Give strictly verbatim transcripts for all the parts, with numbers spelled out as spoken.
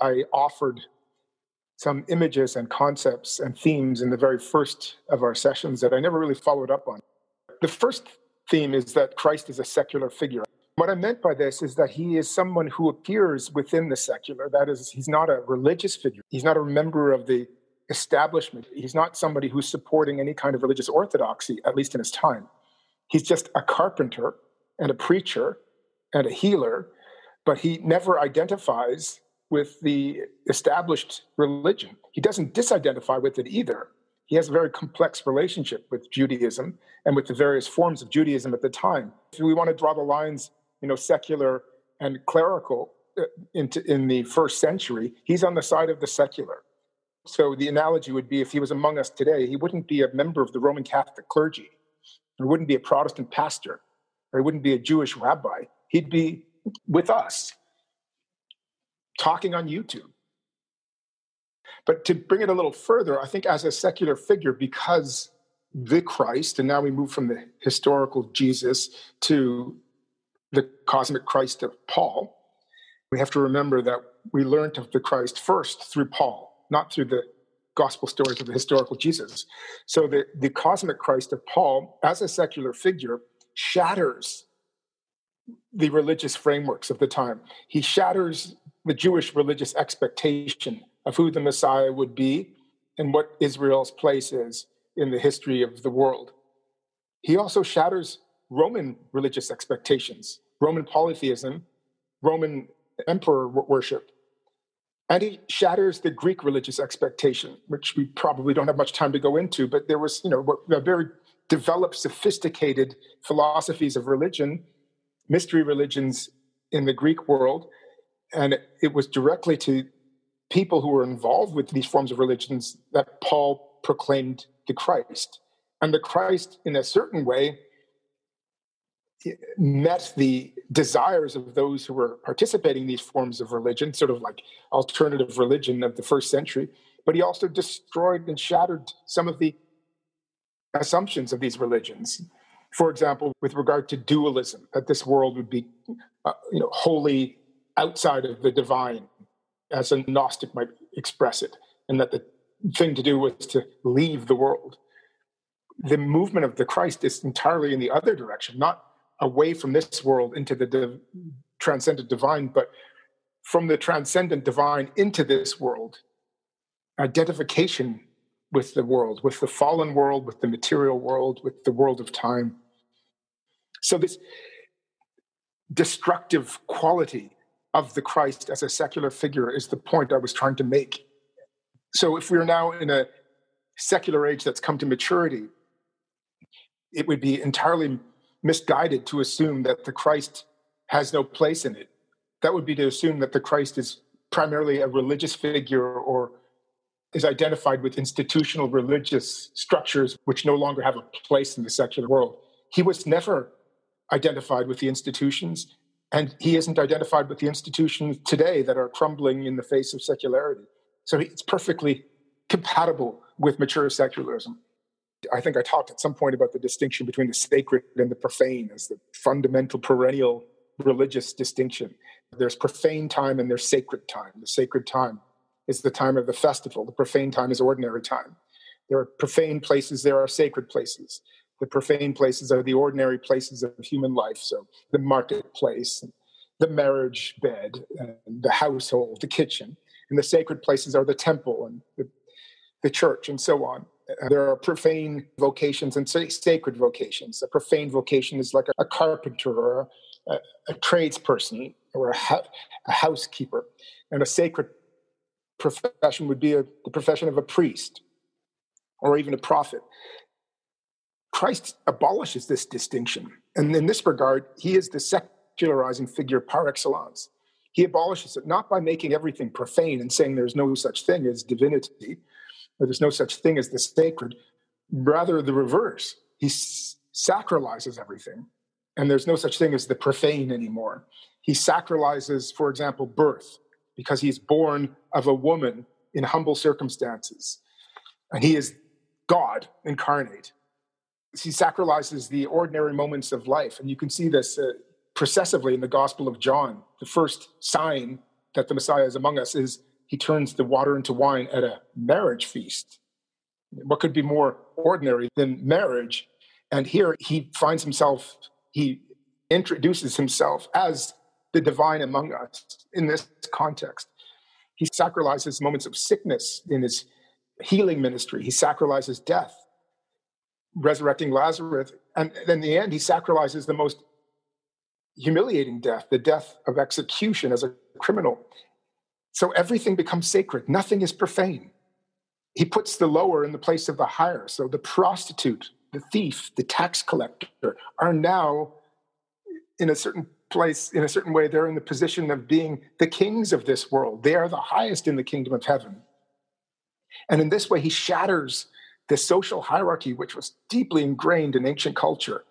I offered some images and concepts and themes in the very first of our sessions that I never really followed up on. The first theme is that Christ is a secular figure. What I meant by this is that he is someone who appears within the secular. That is, he's not a religious figure. He's not a member of the establishment. He's not somebody who's supporting any kind of religious orthodoxy, at least in his time. He's just a carpenter and a preacher and a healer, but he never identifies with the established religion. He doesn't disidentify with it either. He has a very complex relationship with Judaism and with the various forms of Judaism at the time. If we want to draw the lines, you know, secular and clerical into, in the first century, he's on the side of the secular. So the analogy would be if he was among us today, he wouldn't be a member of the Roman Catholic clergy. He wouldn't be a Protestant pastor, or he wouldn't be a Jewish rabbi. He'd be with us, talking on YouTube. But to bring it a little further, I think as a secular figure, because the Christ, and now we move from the historical Jesus to the cosmic Christ of Paul, we have to remember that we learned of the Christ first through Paul, not through the gospel stories of the historical Jesus. So the, the cosmic Christ of Paul, as a secular figure, shatters the religious frameworks of the time. He shatters the Jewish religious expectation of who the Messiah would be and what Israel's place is in the history of the world. He also shatters Roman religious expectations, Roman polytheism, Roman emperor worship. And he shatters the Greek religious expectation, which we probably don't have much time to go into, but there was, you know, a very developed, sophisticated philosophies of religion, mystery religions in the Greek world, and it was directly to people who were involved with these forms of religions that Paul proclaimed the Christ. And the Christ, in a certain way, met the desires of those who were participating in these forms of religion, sort of like alternative religion of the first century. But he also destroyed and shattered some of the assumptions of these religions. For example, with regard to dualism, that this world would be uh, you know, holy outside of the divine, as a Gnostic might express it, and that the thing to do was to leave the world. The movement of the Christ is entirely in the other direction, not away from this world into the div- transcendent divine, but from the transcendent divine into this world. Identification with the world, with the fallen world, with the material world, with the world of time. So this destructive quality of the Christ as a secular figure is the point I was trying to make. So if we're now in a secular age that's come to maturity, it would be entirely misguided to assume that the Christ has no place in it. That would be to assume that the Christ is primarily a religious figure or is identified with institutional religious structures which no longer have a place in the secular world. He was never identified with the institutions, and he isn't identified with the institutions today that are crumbling in the face of secularity. So it's perfectly compatible with mature secularism. I think I talked at some point about the distinction between the sacred and the profane as the fundamental perennial religious distinction. There's profane time and there's sacred time. The sacred time is the time of the festival. The profane time is ordinary time. There are profane places, there are sacred places. The profane places are the ordinary places of human life. So the marketplace, the marriage bed, and the household, the kitchen. And the sacred places are the temple and the, the church and so on. And there are profane vocations and sacred vocations. A profane vocation is like a, a carpenter or a, a tradesperson or a, ha- a housekeeper. And a sacred profession would be a, the profession of a priest or even a prophet. Christ abolishes this distinction. And in this regard, he is the secularizing figure par excellence. He abolishes it, not by making everything profane and saying there's no such thing as divinity, or there's no such thing as the sacred. Rather, the reverse. He sacralizes everything, and there's no such thing as the profane anymore. He sacralizes, for example, birth, because he's born of a woman in humble circumstances. And he is God incarnate. He sacralizes the ordinary moments of life. And you can see this uh, processively in the Gospel of John. The first sign that the Messiah is among us is he turns the water into wine at a marriage feast. What could be more ordinary than marriage? And here he finds himself, he introduces himself as the divine among us in this context. He sacralizes moments of sickness in his healing ministry. He sacralizes death, resurrecting Lazarus. And in the end, he sacralizes the most humiliating death, the death of execution as a criminal. So everything becomes sacred. Nothing is profane. He puts the lower in the place of the higher. So the prostitute, the thief, the tax collector are now in a certain place, in a certain way, they're in the position of being the kings of this world. They are the highest in the kingdom of heaven. And in this way, he shatters the social hierarchy, which was deeply ingrained in ancient culture.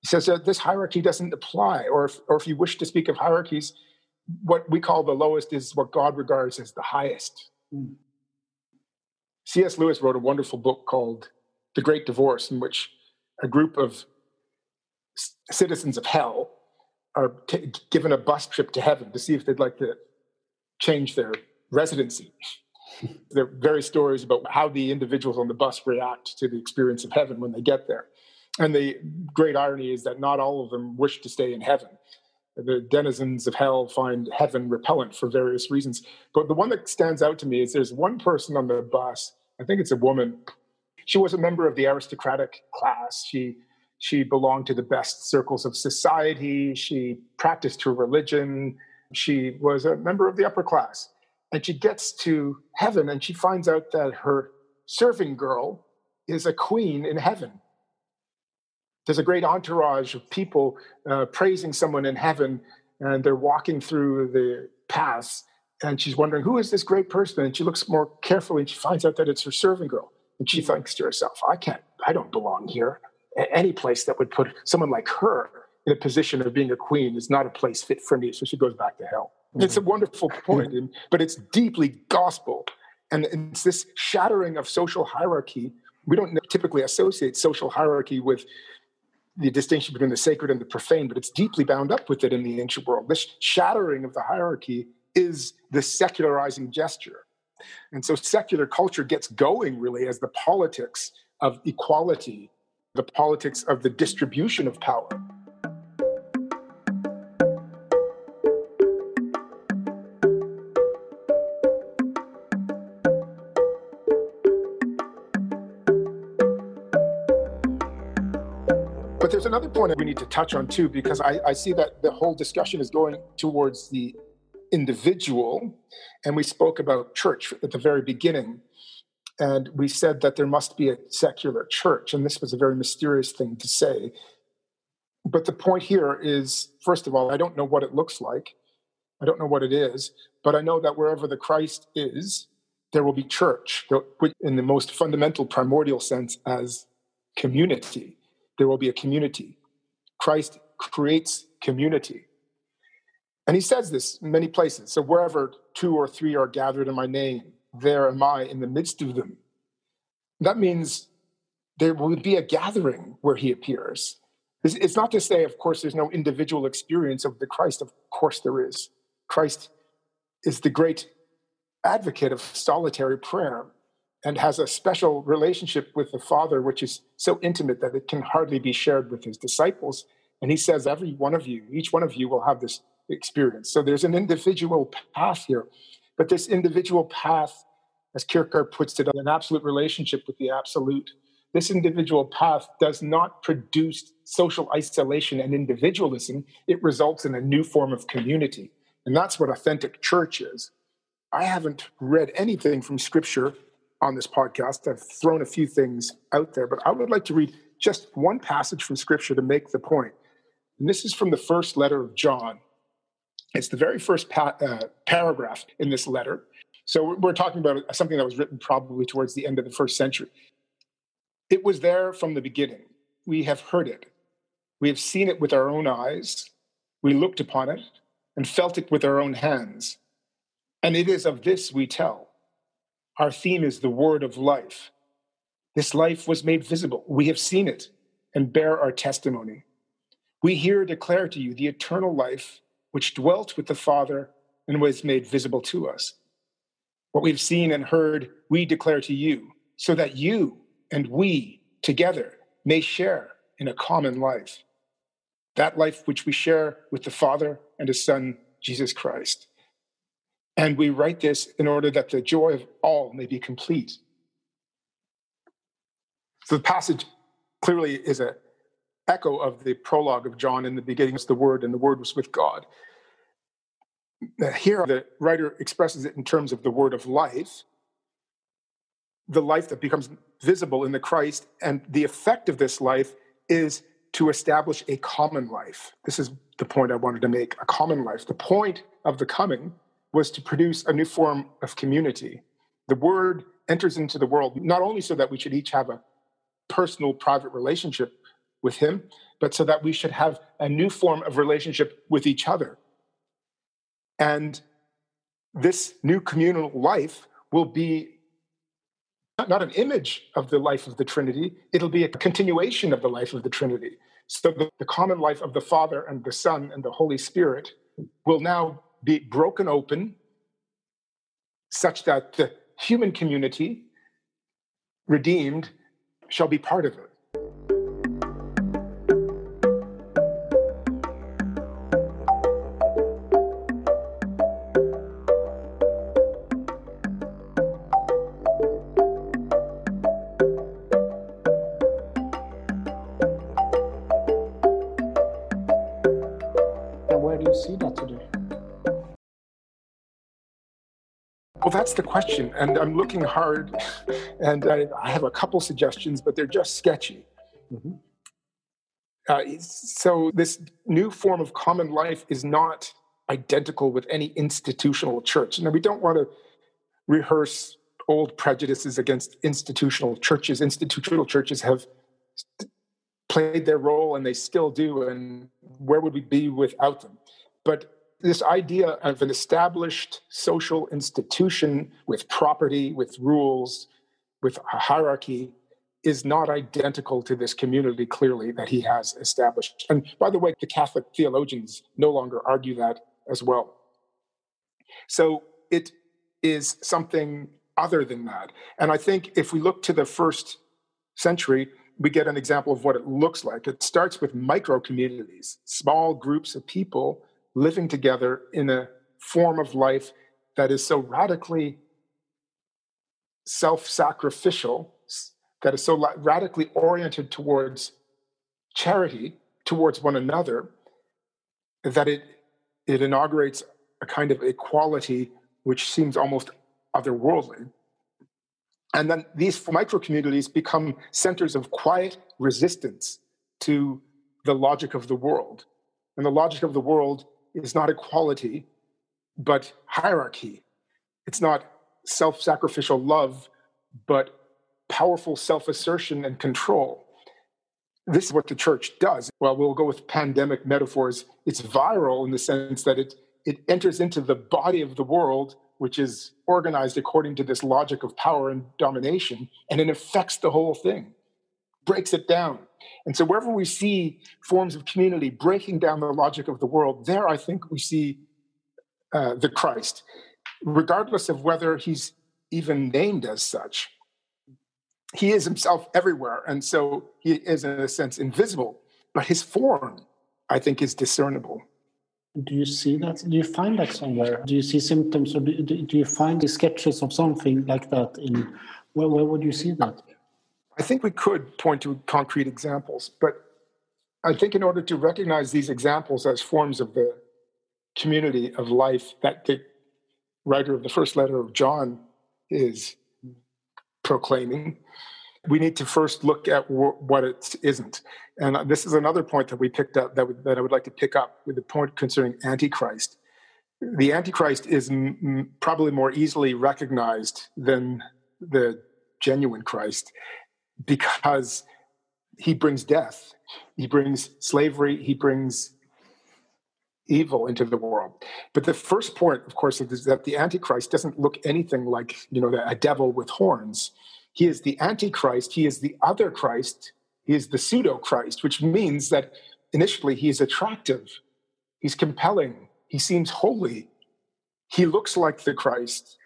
He says that this hierarchy doesn't apply, or if, or if you wish to speak of hierarchies, what we call the lowest is what God regards as the highest. Mm. C S Lewis wrote a wonderful book called The Great Divorce, in which a group of c- citizens of hell are t- given a bus trip to heaven to see if they'd like to change their residency. There are various stories about how the individuals on the bus react to the experience of heaven when they get there. And the great irony is that not all of them wish to stay in heaven. The denizens of hell find heaven repellent for various reasons. But the one that stands out to me is there's one person on the bus, I think it's a woman. She was a member of the aristocratic class. She she belonged to the best circles of society. She practiced her religion. She was a member of the upper class. And she gets to heaven and she finds out that her serving girl is a queen in heaven. There's a great entourage of people uh, praising someone in heaven, and they're walking through the paths, and she's wondering, who is this great person? And she looks more carefully, and she finds out that it's her serving girl. And she thinks to herself, I can't, I don't belong here. Any place that would put someone like her in a position of being a queen is not a place fit for me. So she goes back to hell. Mm-hmm. It's a wonderful point, and, but it's deeply gospel. And it's this shattering of social hierarchy. We don't typically associate social hierarchy with the distinction between the sacred and the profane, but it's deeply bound up with it in the ancient world. This shattering of the hierarchy is the secularizing gesture. And so secular culture gets going, really, as the politics of equality, the politics of the distribution of power. There's another point that we need to touch on too, because I, I see that the whole discussion is going towards the individual. And we spoke about church at the very beginning. And we said that there must be a secular church. And this was a very mysterious thing to say. But the point here is, first of all, I don't know what it looks like. I don't know what it is. But I know that wherever the Christ is, there will be church, in the most fundamental, primordial sense as community. There will be a community. Christ creates community. And he says this in many places. So wherever two or three are gathered in my name, there am I in the midst of them. That means there will be a gathering where he appears. It's not to say, of course, there's no individual experience of the Christ. Of course there is. Christ is the great advocate of solitary prayer, and has a special relationship with the Father, which is so intimate that it can hardly be shared with his disciples. And he says, every one of you, each one of you will have this experience. So there's an individual path here. But this individual path, as Kierkegaard puts it, an absolute relationship with the absolute. This individual path does not produce social isolation and individualism. It results in a new form of community. And that's what authentic church is. I haven't read anything from Scripture on this podcast. I've thrown a few things out there, but I would like to read just one passage from Scripture to make the point. And this is from the first letter of John. It's the very first pa- uh, paragraph in this letter. So we're talking about something that was written probably towards the end of the first century. It was there from the beginning. We have heard it. We have seen it with our own eyes. We looked upon it and felt it with our own hands. And it is of this we tell. Our theme is the word of life. This life was made visible. We have seen it and bear our testimony. We here declare to you the eternal life which dwelt with the Father and was made visible to us. What we've seen and heard, we declare to you, so that you and we together may share in a common life, that life which we share with the Father and his Son, Jesus Christ. And we write this in order that the joy of all may be complete. So the passage clearly is an echo of the prologue of John. In the beginning was the Word, and the Word was with God. Here, the writer expresses it in terms of the word of life, the life that becomes visible in the Christ, and the effect of this life is to establish a common life. This is the point I wanted to make, a common life. The point of the coming was to produce a new form of community. The Word enters into the world, not only so that we should each have a personal, private relationship with him, but so that we should have a new form of relationship with each other. And this new communal life will be not an image of the life of the Trinity, it'll be a continuation of the life of the Trinity. So the, the common life of the Father and the Son and the Holy Spirit will now be broken open such that the human community, redeemed, shall be part of it. That's the question, and I'm looking hard, and I, I have a couple suggestions, but they're just sketchy. Mm-hmm. Uh, so this new form of common life is not identical with any institutional church. Now, we don't want to rehearse old prejudices against institutional churches. Institutional churches have played their role, and they still do, and where would we be without them? But this idea of an established social institution with property, with rules, with a hierarchy is not identical to this community, clearly, that he has established. And by the way, the Catholic theologians no longer argue that as well. So it is something other than that. And I think if we look to the first century, we get an example of what it looks like. It starts with micro communities, small groups of people living together in a form of life that is so radically self-sacrificial, that is so radically oriented towards charity, towards one another, that it, it inaugurates a kind of equality which seems almost otherworldly. And then these micro-communities become centers of quiet resistance to the logic of the world. And the logic of the world is not equality, but hierarchy. It's not self-sacrificial love, but powerful self-assertion and control. This is what the church does. Well, we'll go with pandemic metaphors. It's viral in the sense that it, it enters into the body of the world, which is organized according to this logic of power and domination, and it affects the whole thing, breaks it down. And so wherever we see forms of community breaking down the logic of the world, there I think we see uh, the Christ, regardless of whether he's even named as such. He is himself everywhere, and so he is, in a sense, invisible. But his form, I think, is discernible. Do you see that? Do you find that somewhere? Do you see symptoms, or do, do you find the sketches of something like that? In where, where would you see that? I think we could point to concrete examples, but I think in order to recognize these examples as forms of the community of life that the writer of the first letter of John is proclaiming, we need to first look at what it isn't. And this is another point that we picked up, that, we, that I would like to pick up with the point concerning Antichrist. The Antichrist is m- probably more easily recognized than the genuine Christ, because he brings death, he brings slavery, he brings evil into the world. But the first point, of course, is that the Antichrist doesn't look anything like, you know, a devil with horns. He is the Antichrist, he is the other Christ, he is the pseudo-Christ, which means that initially he is attractive, he's compelling, he seems holy, He looks like the Christ.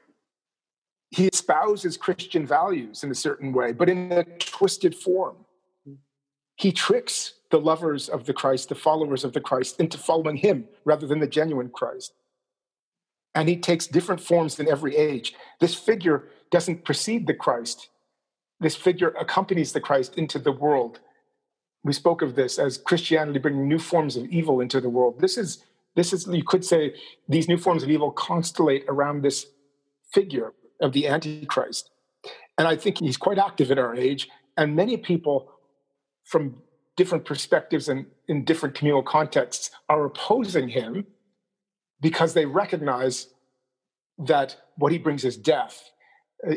He espouses Christian values in a certain way, but in a twisted form. He tricks the lovers of the Christ, the followers of the Christ, into following him rather than the genuine Christ. And he takes different forms in every age. This figure doesn't precede the Christ. This figure accompanies the Christ into the world. We spoke of this as Christianity bringing new forms of evil into the world. This is, this is, you could say, these new forms of evil constellate around this figure of the Antichrist. And I think he's quite active in our age. And many people from different perspectives and in different communal contexts are opposing him because they recognize that what he brings is death,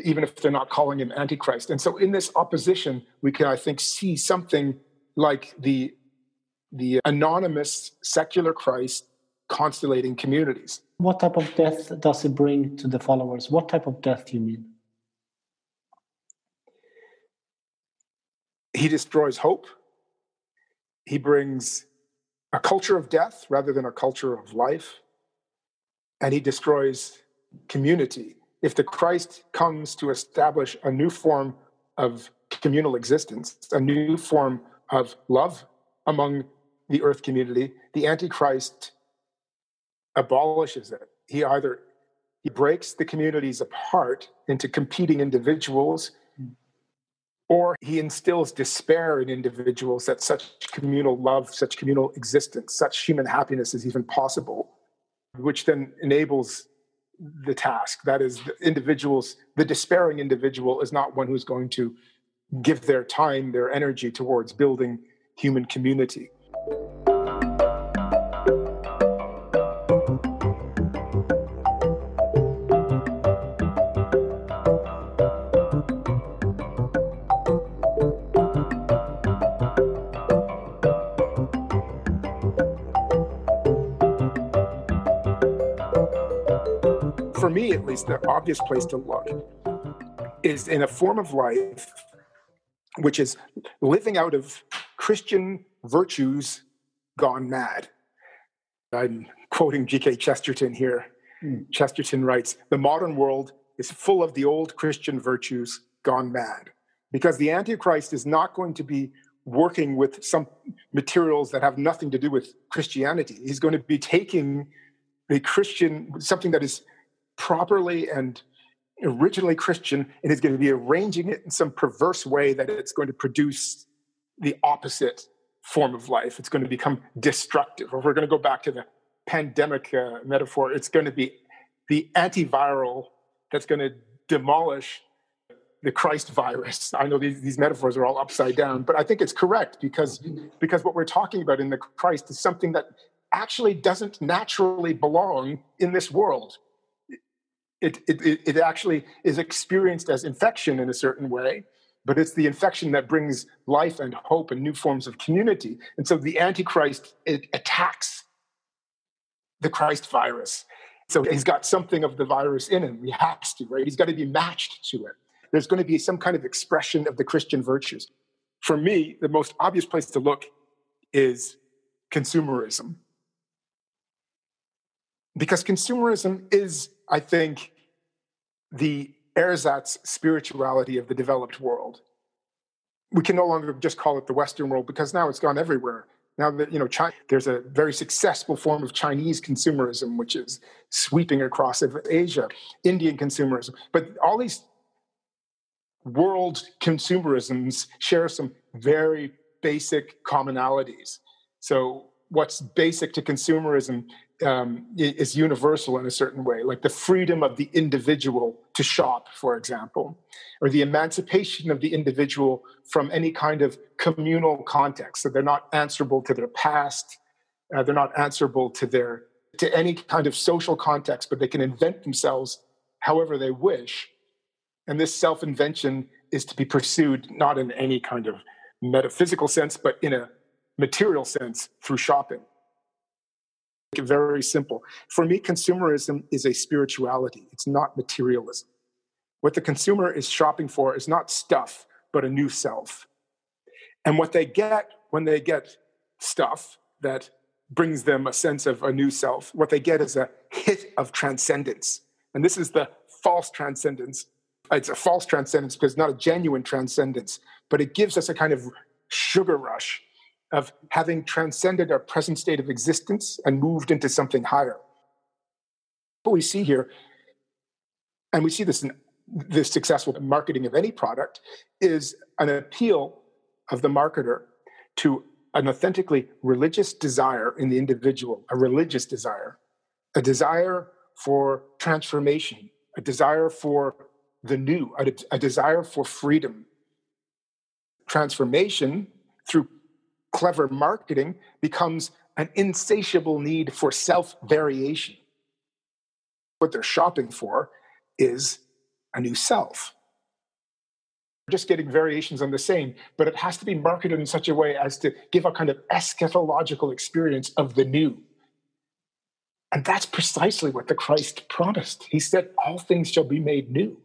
even if they're not calling him Antichrist. And so in this opposition, we can, I think, see something like the, the anonymous secular Christ constellating communities. What type of death does it bring to the followers? What type of death do you mean? He destroys hope. He brings a culture of death rather than a culture of life. And he destroys community. If the Christ comes to establish a new form of communal existence, a new form of love among the earth community, the Antichrist abolishes it. He either he breaks the communities apart into competing individuals, or he instills despair in individuals that such communal love, such communal existence, such human happiness is even possible, which then enables the task. That is, the individuals, the despairing individual is not one who's going to give their time, their energy towards building human community. For me, at least, the obvious place to look is in a form of life which is living out of Christian virtues gone mad. I'm quoting G K Chesterton here. Mm. Chesterton writes, "The modern world is full of the old Christian virtues gone mad," because the Antichrist is not going to be working with some materials that have nothing to do with Christianity. He's going to be taking the Christian, something that is properly and originally Christian, and is going to be arranging it in some perverse way that it's going to produce the opposite form of life. It's going to become destructive. Or if we're going to go back to the pandemic uh, metaphor, it's going to be the antiviral that's going to demolish the Christ virus. I know these, these metaphors are all upside down, but I think it's correct because, because what we're talking about in the Christ is something that actually doesn't naturally belong in this world. It, it it actually is experienced as infection in a certain way, but it's the infection that brings life and hope and new forms of community. And so the Antichrist, it attacks the Christ virus. So he's got something of the virus in him. He has to, right? He's got to be matched to it. There's going to be some kind of expression of the Christian virtues. For me, the most obvious place to look is consumerism. Because consumerism is, I think, the ersatz spirituality of the developed world. We can no longer just call it the Western world because now it's gone everywhere. Now that, you know, China, there's a very successful form of Chinese consumerism, which is sweeping across Asia, Indian consumerism. But all these world consumerisms share some very basic commonalities. So what's basic to consumerism Um, is universal in a certain way, like the freedom of the individual to shop, for example, or the emancipation of the individual from any kind of communal context. So they're not answerable to their past, uh, they're not answerable to their to any kind of social context, but they can invent themselves however they wish. And this self-invention is to be pursued not in any kind of metaphysical sense, but in a material sense through shopping. Very simple. For me, consumerism is a spirituality. It's not materialism. What the consumer is shopping for is not stuff, but a new self. And what they get when they get stuff that brings them a sense of a new self. What they get is a hit of transcendence. And this is the false transcendence. It's a false transcendence because it's not a genuine transcendence, but it gives us a kind of sugar rush of having transcended our present state of existence and moved into something higher. What we see here, and we see this in the successful marketing of any product, is an appeal of the marketer to an authentically religious desire in the individual, a religious desire, a desire for transformation, a desire for the new, a, a desire for freedom. Transformation through clever marketing becomes an insatiable need for self-variation. What they're shopping for is a new self. We're just getting variations on the same, but it has to be marketed in such a way as to give a kind of eschatological experience of the new. And that's precisely what the Christ promised. He said, all things shall be made new.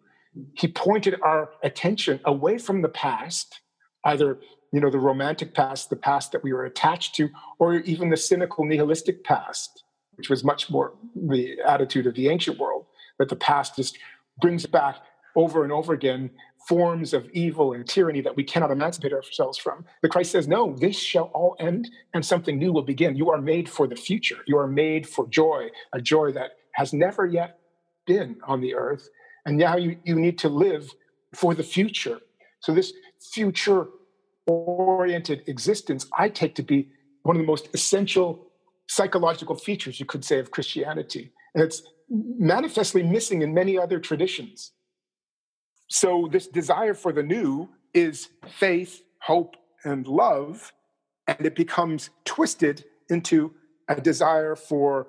He pointed our attention away from the past, either, you know, the romantic past, the past that we were attached to, or even the cynical nihilistic past, which was much more the attitude of the ancient world, that the past just brings back over and over again forms of evil and tyranny that we cannot emancipate ourselves from. But Christ says, no, this shall all end and something new will begin. You are made for the future. You are made for joy, a joy that has never yet been on the earth. And now you, you need to live for the future. So this future-oriented existence I take to be one of the most essential psychological features, you could say, of Christianity. And it's manifestly missing in many other traditions. So this desire for the new is faith, hope, and love, and it becomes twisted into a desire for,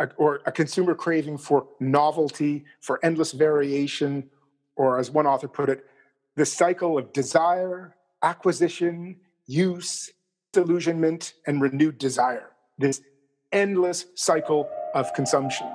a, or a consumer craving for novelty, for endless variation, or as one author put it, the cycle of desire, acquisition, use, disillusionment, and renewed desire. This endless cycle of consumption.